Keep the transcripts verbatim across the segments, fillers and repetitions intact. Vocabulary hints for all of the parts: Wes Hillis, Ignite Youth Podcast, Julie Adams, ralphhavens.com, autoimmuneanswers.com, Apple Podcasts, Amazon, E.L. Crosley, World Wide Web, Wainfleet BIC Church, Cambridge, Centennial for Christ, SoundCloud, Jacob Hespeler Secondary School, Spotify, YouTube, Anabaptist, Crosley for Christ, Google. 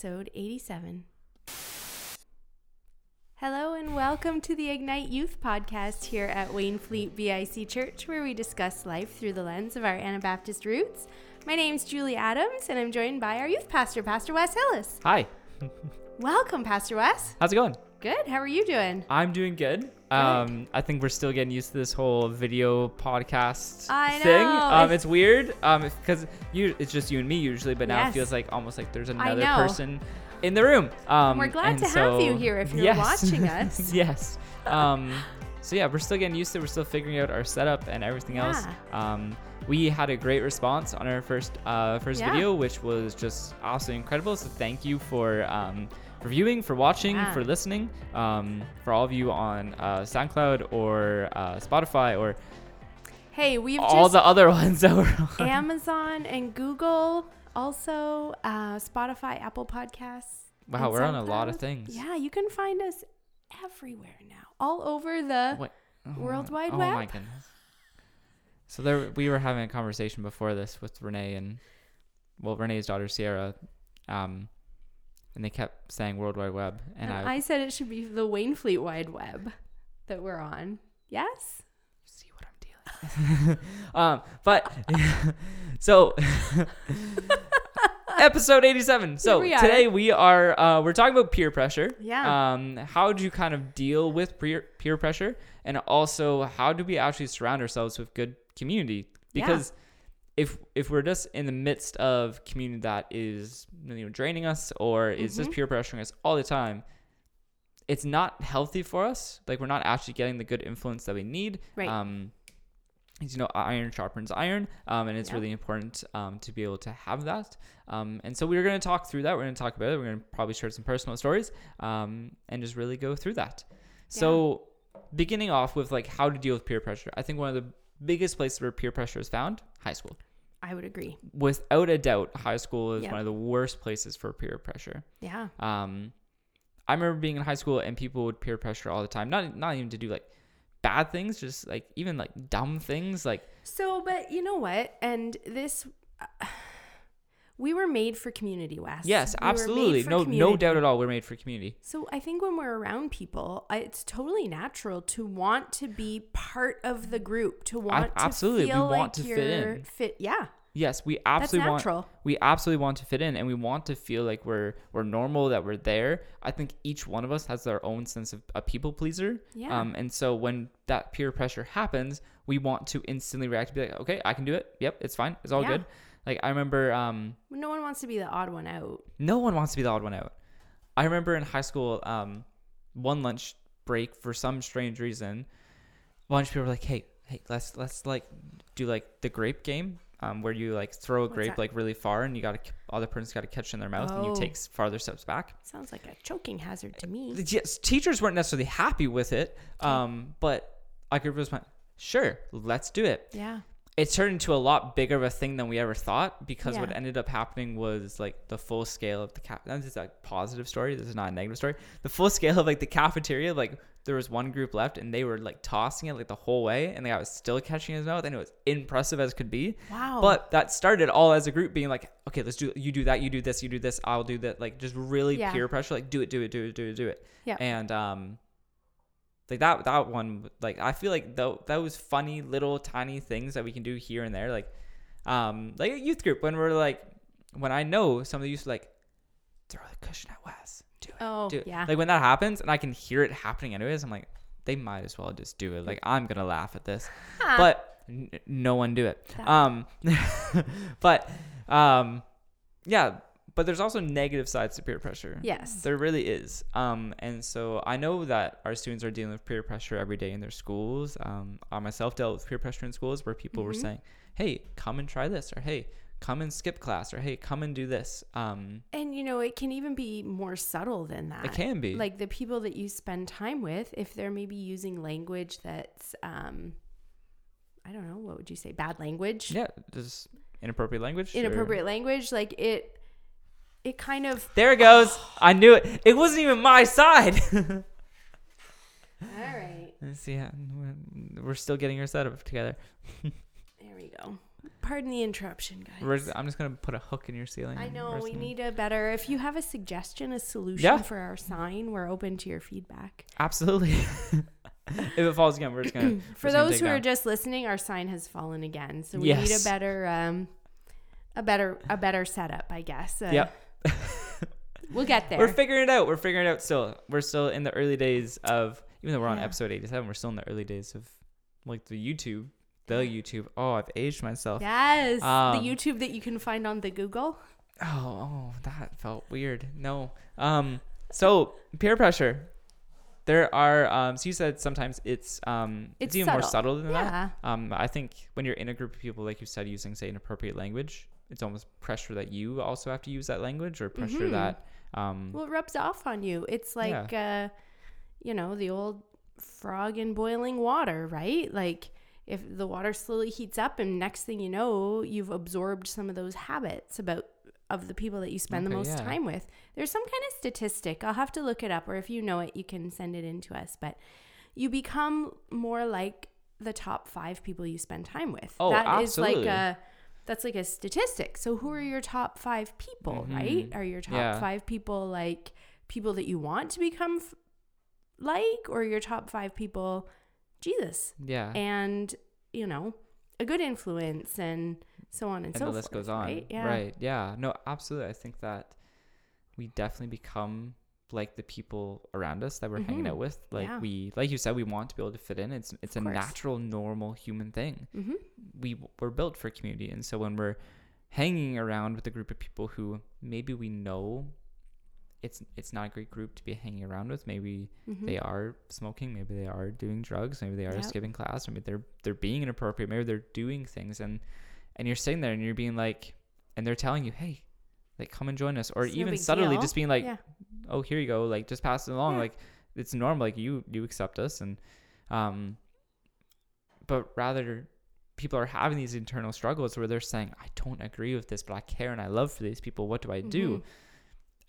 episode eighty-seven. Hello and welcome to the Ignite Youth Podcast here at Wainfleet B I C Church, where we discuss life through the lens of our Anabaptist roots. My name's Julie Adams, and I'm joined by our youth pastor, Pastor Wes Hillis. Hi. Welcome, Pastor Wes. How's it going? Good. How are you doing? I'm doing good. Um, I think we're still getting used to this whole video podcast I know. thing. Um, it's weird um, because you it's just you and me usually, but now yes. it feels like almost like there's another person in the room. Um, we're glad to so, have you here if you're yes. watching us. yes. Um, so yeah, we're still getting used to it. We're still figuring out our setup and everything yeah. else. Um, we had a great response on our first uh, first yeah. video, which was just absolutely incredible. So thank you for... Um, for viewing, for watching, yeah. for listening, um, for all of you on uh, SoundCloud or uh, Spotify or hey, we've all just the other ones that were on. Amazon and Google, also uh, Spotify, Apple Podcasts. Wow, we're SoundCloud. on a lot of things. Yeah, you can find us everywhere now, all over the oh, World Wide oh Web. Oh my goodness! So there, we were having a conversation before this with Renee and well, Renee's daughter Sierra. Um, And they kept saying World Wide Web. And, and I, I said it should be the Wainfleet Wide Web that we're on. Yes? You see what I'm dealing with. um, but, so, episode eighty-seven. So, we today we are, uh, we're talking about peer pressure. Yeah. Um, how do you kind of deal with peer, peer pressure? And also, how do we actually surround ourselves with good community? Because... Yeah. If if we're just in the midst of community that is you know, draining us or is mm-hmm. just peer pressuring us all the time, it's not healthy for us. Like, we're not actually getting the good influence that we need. Right. Um, you know, iron sharpens iron, um, and it's yeah. really important um, to be able to have that. Um, and so we're going to talk through that. We're going to talk about it. We're going to probably share some personal stories um, and just really go through that. Yeah. So beginning off with, like, how to deal with peer pressure. I think one of the biggest places where peer pressure is found, high school. I would agree. Without a doubt, high school is yep. one of the worst places for peer pressure. Yeah. Um, I remember being in high school and people would peer pressure all the time. Not not even to do like bad things, just like even like dumb things. Like. So, but you know what? And this, uh, we were made for community, Wes. Yes, we absolutely. No, community. no doubt at all. We're made for community. So I think when we're around people, it's totally natural to want to be part of the group, to want I, absolutely. to feel we want like to you're fit in. Fit, yeah. Yes, we absolutely want we absolutely want to fit in, and we want to feel like we're we're normal, that we're there. I think each one of us has their own sense of a people pleaser. Yeah. Um, and so when that peer pressure happens, we want to instantly react to be like, okay, I can do it. Yep, it's fine. It's all yeah. good. Like, I remember... Um, no one wants to be the odd one out. No one wants to be the odd one out. I remember in high school, um, one lunch break, for some strange reason, a bunch of people were like, hey, hey, let's, let's like, do, like, the grape game, um, where you, like, throw a What's grape, that? like, really far, and you got to... Other person's got to catch it in their mouth, oh. and you take farther steps back. Sounds like a choking hazard to me. Yes, teachers weren't necessarily happy with it, um, but I could just went, sure, let's do it. Yeah. It turned into a lot bigger of a thing than we ever thought, because yeah. what ended up happening was like the full scale of the cap. This is a positive story. This is not a negative story. The full scale of like the cafeteria, like there was one group left and they were like tossing it like the whole way, and the guy was still catching his mouth, and it was impressive as could be. Wow. But that started all as a group being like, okay, let's do, you do that. You do this, you do this. I'll do that. Like just really yeah. peer pressure. Like do it, do it, do it, do it, do it. Yeah. And, um, Like that, that one, like, I feel like th- those funny little tiny things that we can do here and there, like, um, like a youth group when we're like, when I know somebody used to like throw the cushion at Wes, do it, oh, do it. Yeah. Like when that happens and I can hear it happening anyways, I'm like, they might as well just do it. Like, I'm going to laugh at this, but n- no one do it. That. Um, but, um, yeah. But there's also negative sides to peer pressure. Yes. There really is. Um, and so I know that our students are dealing with peer pressure every day in their schools. Um, I myself dealt with peer pressure in schools where people mm-hmm. were saying, hey, come and try this, or hey, come and skip class, or hey, come and do this. Um, and, you know, it can even be more subtle than that. It can be. Like the people that you spend time with, if they're maybe using language that's, um, I don't know, what would you say? Bad language? Yeah, just inappropriate language. Inappropriate or... language. Like it... It kind of there it goes. I knew it. It wasn't even my side. All right. Let's see how we're still getting our setup together. There we go. Pardon the interruption, guys. Where's, I'm just going to put a hook in your ceiling. I know. We need a better... If you have a suggestion, a solution yeah. for our sign, we're open to your feedback. Absolutely. If it falls again, we're just going to... For those who are just listening, our sign has fallen again. So we yes. need a better... Um, a better a better setup, I guess. Uh, yep. We'll get there. We're figuring it out. We're figuring it out still. We're still in the early days of... Even though we're on yeah. episode eighty-seven, we're still in the early days of like the YouTube... The YouTube. Oh, I've aged myself. Yes. Um, the YouTube that you can find on the Google. Oh, oh, that felt weird. No. Um. So peer pressure. There are. Um. So you said sometimes it's um. It's, it's even subtle. more subtle than yeah. that. Um. I think when you're in a group of people, like you said, using say inappropriate language, it's almost pressure that you also have to use that language or pressure mm-hmm. that. Um. Well, it rubs off on you. It's like, yeah. uh, you know, the old frog in boiling water, right? Like. If the water slowly heats up and next thing you know, you've absorbed some of those habits about of the people that you spend okay, the most yeah. time with. There's some kind of statistic. I'll have to look it up, or if you know it, you can send it in to us. But you become more like the top five people you spend time with. Oh, that absolutely. Is like a, that's like a statistic. So who are your top five people, mm-hmm. right? Are your top yeah. five people like people that you want to become f- like, or your top five people... Jesus. Yeah. And, you know, a good influence and so on and, and so forth. And the list goes on. Right? Yeah. Right. Yeah. No, absolutely. I think that we definitely become like the people around us that we're mm-hmm. hanging out with. Like yeah. we, like you said, we want to be able to fit in. It's it's of a course. natural, normal human thing. Mm-hmm. We we're built for community. And so when we're hanging around with a group of people who maybe we know it's it's not a great group to be hanging around with. Maybe mm-hmm. they are smoking, maybe they are doing drugs, maybe they are yep. skipping class, maybe they're they're being inappropriate, maybe they're doing things and and you're sitting there and you're being like, and they're telling you, hey, like come and join us, or it's even no subtly deal. Just being like, yeah. oh, here you go, like just pass it along, yeah. like it's normal, like you you accept us. And um but rather people are having these internal struggles where they're saying, I don't agree with this, but I care and I love for these people, what do I mm-hmm. do?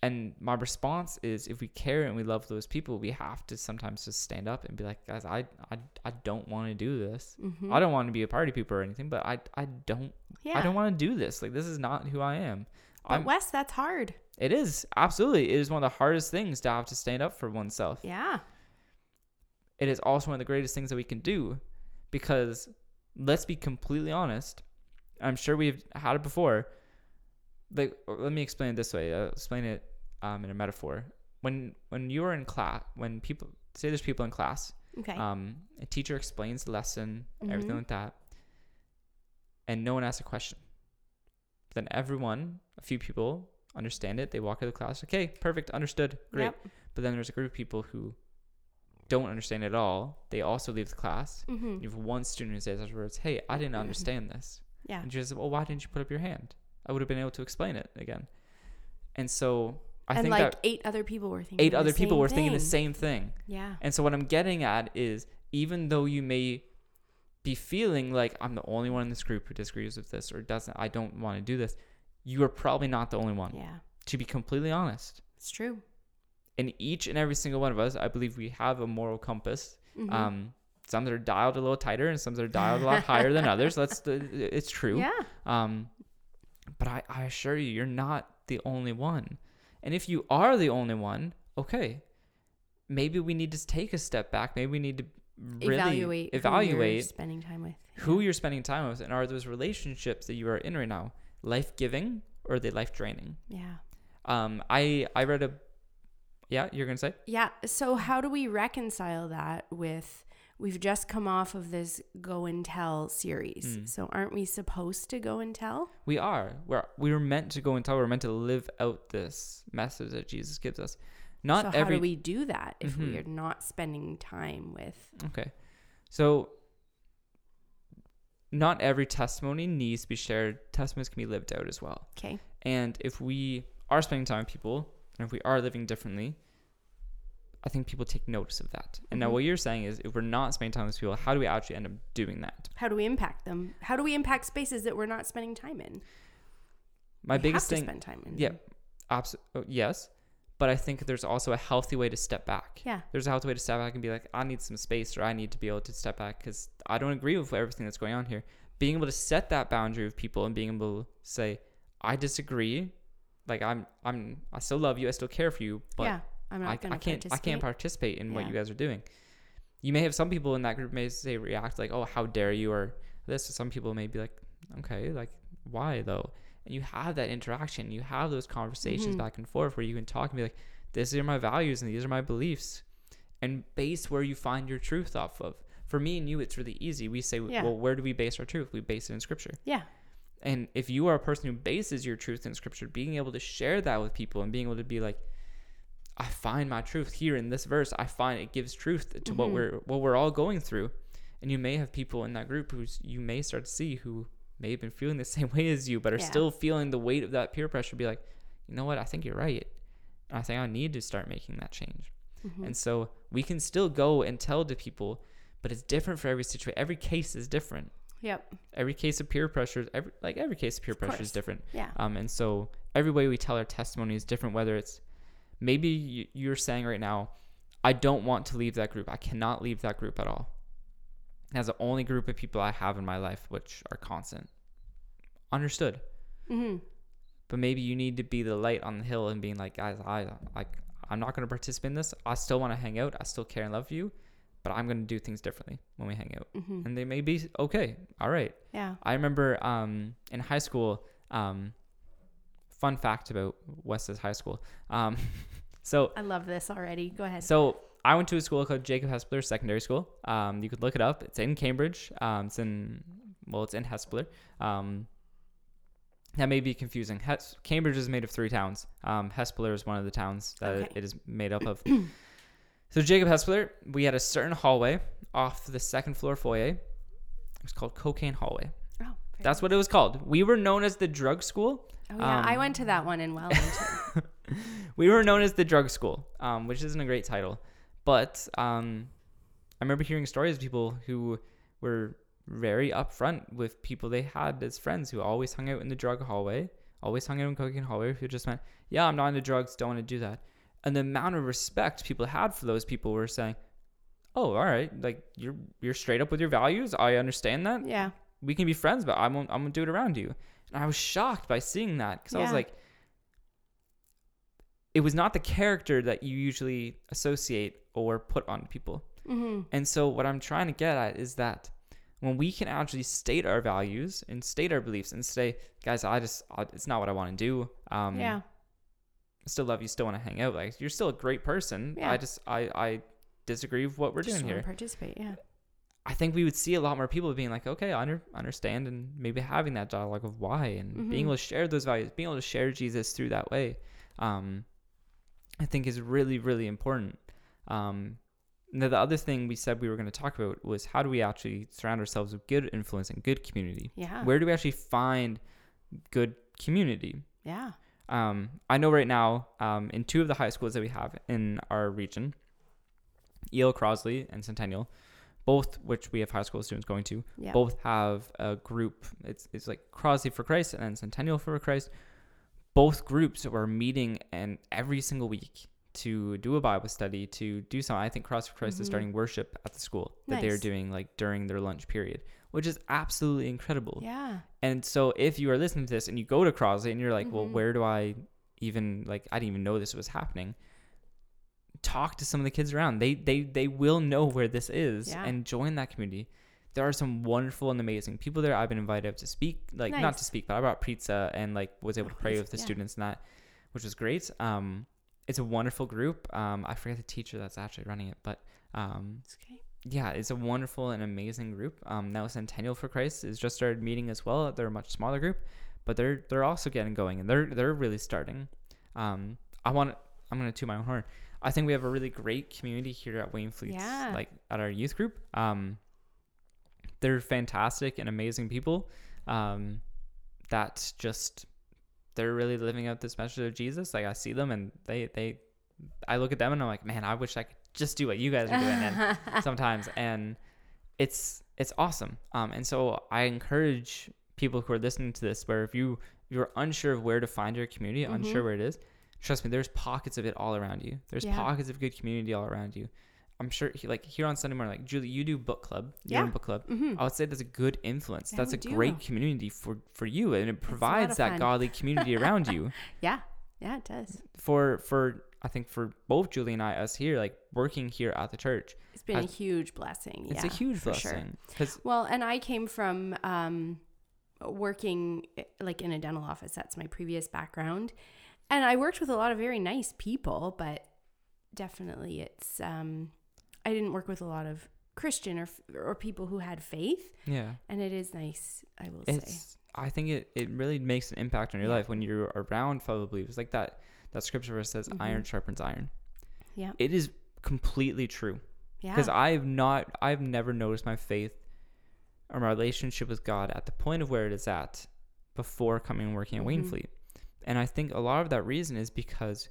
And my response is, if we care and we love those people, we have to sometimes just stand up and be like, guys, I I, I don't want to do this. Mm-hmm. I don't want to be a party pooper or anything, but I I don't yeah. I don't want to do this. Like, this is not who I am. But I'm, Wes, that's hard. It is. Absolutely. It is one of the hardest things to have to stand up for oneself. Yeah. It is also one of the greatest things that we can do, because let's be completely honest. I'm sure we've had it before. Like, let me explain it this way. I'll explain it um, in a metaphor. When when you are in class, when people, say there's people in class, okay. um, a teacher explains the lesson, mm-hmm. everything like that, and no one asks a question. Then everyone, a few people, understand it. They walk out of the class, okay, perfect, understood, great. Yep. But then there's a group of people who don't understand it at all. They also leave the class. Mm-hmm. You have one student who says afterwards, hey, I didn't understand mm-hmm. this. Yeah. And she says, well, why didn't you put up your hand? I would have been able to explain it again. And so I and think like that eight other people were thinking eight other people were thing. thinking the same thing. Yeah. And so what I'm getting at is, even though you may be feeling like I'm the only one in this group who disagrees with this or doesn't, I don't want to do this, you are probably not the only one. Yeah. To be completely honest. It's true. And each and every single one of us, I believe we have a moral compass. Mm-hmm. Um, some that are dialed a little tighter and some that are dialed a lot higher than others. That's the, it's true. Yeah. Um, But I, I assure you, you're not the only one. And if you are the only one, okay, maybe we need to take a step back. Maybe we need to really evaluate, evaluate who you're spending time with. Who you're spending time with, and are those relationships that you are in right now life-giving, or are they life-draining? Yeah. Um. I I read a. Yeah, you're gonna say. Yeah. So how do we reconcile that with? We've just come off of this go and tell series. Mm. So aren't we supposed to go and tell? We are. We're we were meant to go and tell. We're meant to live out this message that Jesus gives us. Not so how every... do we do that if mm-hmm. we are not spending time with? Okay. So not every testimony needs to be shared. Testimonies can be lived out as well. Okay. And if we are spending time with people, and if we are living differently, I think people take notice of that. And mm-hmm. now what you're saying is, if we're not spending time with people, how do we actually end up doing that? How do we impact them? How do we impact spaces that we're not spending time in? My we biggest have to thing, spend time in. Yeah, absolutely. Yes, but I think there's also a healthy way to step back. Yeah, there's a healthy way to step back and be like, I need some space, or I need to be able to step back because I don't agree with everything that's going on here. being able to set that boundary with people and being able to say, I disagree. Like I'm, I'm, I still love you. I still care for you, but yeah, I'm not I, I can't, I can't participate in yeah. what you guys are doing. You may have some people in that group may say react like, oh, how dare you, or this. Some people may be like, okay, like why though? And you have that interaction. You have those conversations mm-hmm. back and forth where you can talk and be like, these are my values and these are my beliefs, and base where you find your truth off of. For me and you, it's really easy. We say, yeah. well, where do we base our truth? We base it in scripture. Yeah. And if you are a person who bases your truth in scripture, being able to share that with people and being able to be like, I find my truth here in this verse. I find it gives truth to mm-hmm. what we're what we're all going through. And you may have people in that group who you may start to see who may have been feeling the same way as you, but are yeah. still feeling the weight of that peer pressure. Be like, you know what? I think you're right. And I think I need to start making that change. Mm-hmm. And so we can still go and tell to people, but it's different for every situation. Every case is different. Yep. Every case of peer pressure, every like every case of peer of pressure course. Is different. Yeah. Um. And so every way we tell our testimony is different. Whether it's maybe you, you're saying right now, I don't want to leave that group. I cannot leave that group at all. That's the only group of people I have in my life which are constant. Understood. Mm-hmm. But maybe you need to be the light on the hill and being like, guys, I like I'm not going to participate in this. I still want to hang out. I still care and love you. But I'm going to do things differently when we hang out. Mm-hmm. And they may be, okay, all right. Yeah. I remember um, in high school, um, fun fact about Wes's high school. Um, so I love this already. Go ahead. So I went to a school called Jacob Hespeler Secondary School. Um, you could look it up. It's in Cambridge. Um, it's in, well, it's in Hespeler. Um, that may be confusing. Hes- Cambridge is made of three towns. Um, Hespeler is one of the towns that okay. it is made up of. So Jacob Hespeler, we had a certain hallway off the second floor foyer. It was called Cocaine Hallway. Oh, that's nice. What it was called. We were known as the drug school. Oh yeah, um, I went to that one in Wellington. We were known as the drug school, um, which isn't a great title. But um, I remember hearing stories of people who were very upfront with people they had as friends who always hung out in the drug hallway, always hung out in Cocaine Hallway, who just went, yeah, I'm not into drugs, don't want to do that. And the amount of respect people had for those people were saying, oh, all right, like you're you're straight up with your values. I understand that. Yeah. We can be friends, but I won't, I'm going to do it around you. And I was shocked by seeing that because yeah. I was like, it was not the character that you usually associate or put on people. Mm-hmm. And so what I'm trying to get at is that when we can actually state our values and state our beliefs and say, guys, I just, I, it's not what I want to do. Um, yeah. Still love you, still want to hang out, like you're still a great person. Yeah. I just I I disagree with what we're just doing here. Participate, yeah. I think we would see a lot more people being like, okay, I under, understand, and maybe having that dialogue of why and mm-hmm. being able to share those values, being able to share Jesus through that way, um, I think is really, really important. Um, now the other thing we said we were going to talk about was how do we actually surround ourselves with good influence and good community? Yeah. Where do we actually find good community? Yeah. Um, I know right now um, in two of the high schools that we have in our region, E L Crosley and Centennial, both which we have high school students going to, yeah. both have a group. It's it's like Crosley for Christ and then Centennial for Christ. Both groups are meeting and every single week to do a Bible study, to do something. I think Crosley for Christ mm-hmm. is starting worship at the school that nice. They're doing like during their lunch period, which is absolutely incredible. Yeah. And so if you are listening to this and you go to Crosley and you're like, mm-hmm. well, where do I even, like, I didn't even know this was happening. Talk to some of the kids around. They they they will know where this is yeah. and join that community. There are some wonderful and amazing people there. I've been invited up to speak, like nice. Not to speak, but I brought pizza and like was able oh, to pray with the yeah. students and that, which was great. Um, It's a wonderful group. Um, I forget the teacher that's actually running it, but um, it's okay. Yeah, it's a wonderful and amazing group. Um, now Centennial for Christ has just started meeting as well. They're a much smaller group, but they're they're also getting going, and they're they're really starting. Um, I want I'm gonna toot my own horn. I think we have a really great community here at Wainfleet, yeah. like at our youth group. Um, they're fantastic and amazing people. Um, that just they're really living out this message of Jesus. Like I see them, and they they I look at them, and I'm like, man, I wish I could just do what you guys are doing and sometimes. And it's, it's awesome. Um, and so I encourage people who are listening to this, where if you, you're unsure of where to find your community, mm-hmm. unsure where it is, trust me, there's pockets of it all around you. There's yeah. pockets of good community all around you. I'm sure he, like here on Sunday morning, like, Julie, you do book club. You yeah. book club. Mm-hmm. I would say that's a good influence. That that's a do. great community for, for you. And it provides that fun. godly community around you. Yeah. Yeah, it does. For, for, I think for both Julie and I, us here, like working here at the church. It's been has, a huge blessing. It's yeah, a huge blessing. Sure. Well, and I came from um, working like in a dental office. That's my previous background. And I worked with a lot of very nice people, but definitely it's, um, I didn't work with a lot of Christian or or people who had faith. Yeah. And it is nice, I will it's, say. I think it, it really makes an impact on your yeah. life when you're around fellow believers. Like that, that scripture verse says, mm-hmm. iron sharpens iron. Yeah. It is completely true. Yeah. Because I've not, I've never noticed my faith or my relationship with God at the point of where it is at before coming and working at mm-hmm. Wainfleet. And I think a lot of that reason is because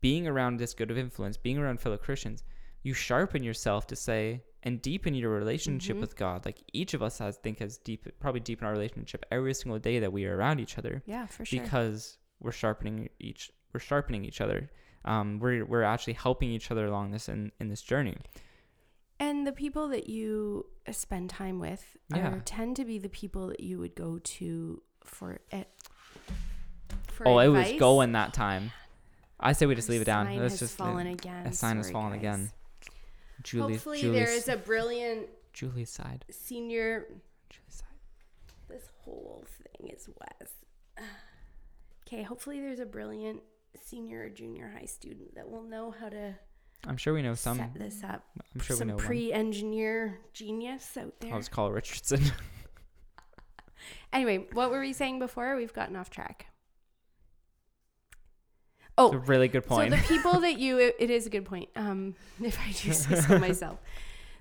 being around this good of influence, being around fellow Christians, you sharpen yourself to say and deepen your relationship mm-hmm. with God. Like each of us has, I think has deep, probably deepen our relationship every single day that we are around each other. Yeah, for sure. Because we're sharpening each, we're sharpening each other. Um, we're we're actually helping each other along this in, in this journey. And the people that you spend time with yeah. are, tend to be the people that you would go to for it. For oh, advice. It was going that time. I say we just a leave it down. Let's just fallen uh, again. A sign Sorry, has fallen guys. again. Julie, Hopefully Julie's, there is a brilliant Julie's side. Senior Julie's side. This whole thing is Wes. Okay, hopefully there's a brilliant senior or junior high student that will know how to I'm sure we know some set this up. I'm sure some we know pre-engineer one. Genius out there. I'll just call Richardson. Anyway, what were we saying before? We've gotten off track. Oh, a really good point. So the people that you, it, it is a good point. Um, if I do say so myself,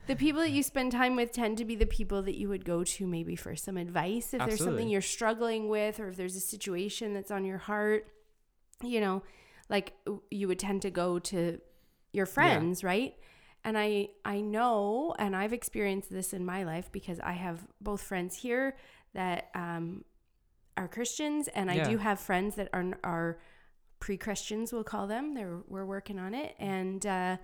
the people that you spend time with tend to be the people that you would go to maybe for some advice. If Absolutely. There's something you're struggling with, or if there's a situation that's on your heart, you know, like you would tend to go to your friends. Yeah. Right. And I, I know, and I've experienced this in my life because I have both friends here that, um, are Christians, and I yeah. do have friends that are, are, pre-Christians, we'll call them. They're, we're working on it. And, uh,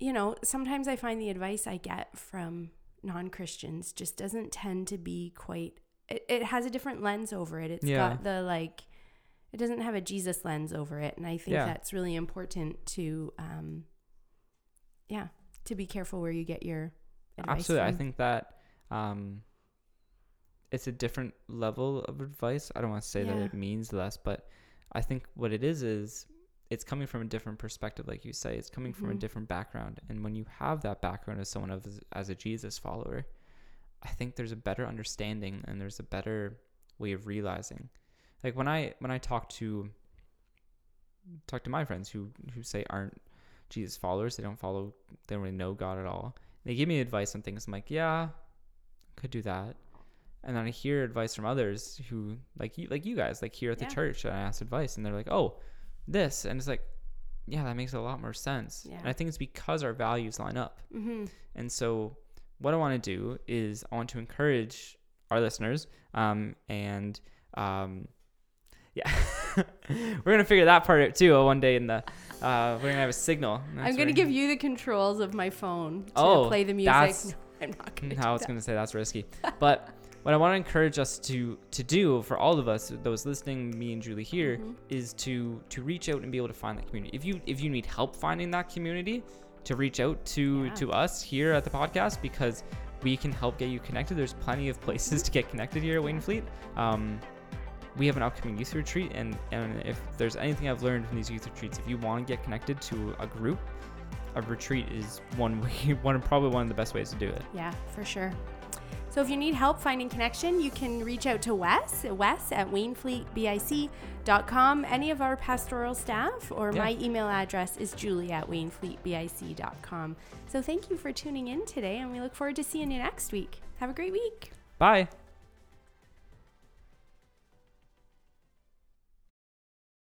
you know, sometimes I find the advice I get from non-Christians just doesn't tend to be quite, it, it has a different lens over it. It's yeah. got the, like, it doesn't have a Jesus lens over it. And I think yeah. that's really important to, um, yeah, to be careful where you get your advice. Absolutely. From. I think that, um, it's a different level of advice. I don't want to say yeah. that it means less, but I think what it is, is it's coming from a different perspective. Like you say, it's coming from mm-hmm. a different background. And when you have that background as someone of, as a Jesus follower, I think there's a better understanding and there's a better way of realizing. Like when I, when I talk to, talk to my friends who, who say aren't Jesus followers, they don't follow, they don't really know God at all. And they give me advice on things. I'm like, yeah, could do that. And then I hear advice from others who, like you, like you guys, like here at the yeah. church, and I ask advice, and they're like, "Oh, this," and it's like, "Yeah, that makes a lot more sense." Yeah. And I think it's because our values line up. Mm-hmm. And so, what I want to do is I want to encourage our listeners, um, and um, yeah, we're gonna figure that part out too. One day in the, uh, we're gonna have a signal. That's I'm gonna give gonna... you the controls of my phone to oh, play the music. That's... No, I'm not gonna. No, do I was that. gonna say that's risky, but. What I want to encourage us to to do for all of us, those listening, me and Julie here, mm-hmm. is to to reach out and be able to find that community. If you if you need help finding that community, to reach out to yeah. to us here at the podcast, because we can help get you connected. There's plenty of places to get connected here at Wainfleet. Um, we have an upcoming youth retreat, and, and if there's anything I've learned from these youth retreats, if you want to get connected to a group, a retreat is one way, one probably one of the best ways to do it. Yeah, for sure. So if you need help finding connection, you can reach out to Wes, Wes at wainfleet b i c dot com, any of our pastoral staff, or yeah. my email address is julie at wainfleet b i c dot com. So thank you for tuning in today, and we look forward to seeing you next week. Have a great week. Bye.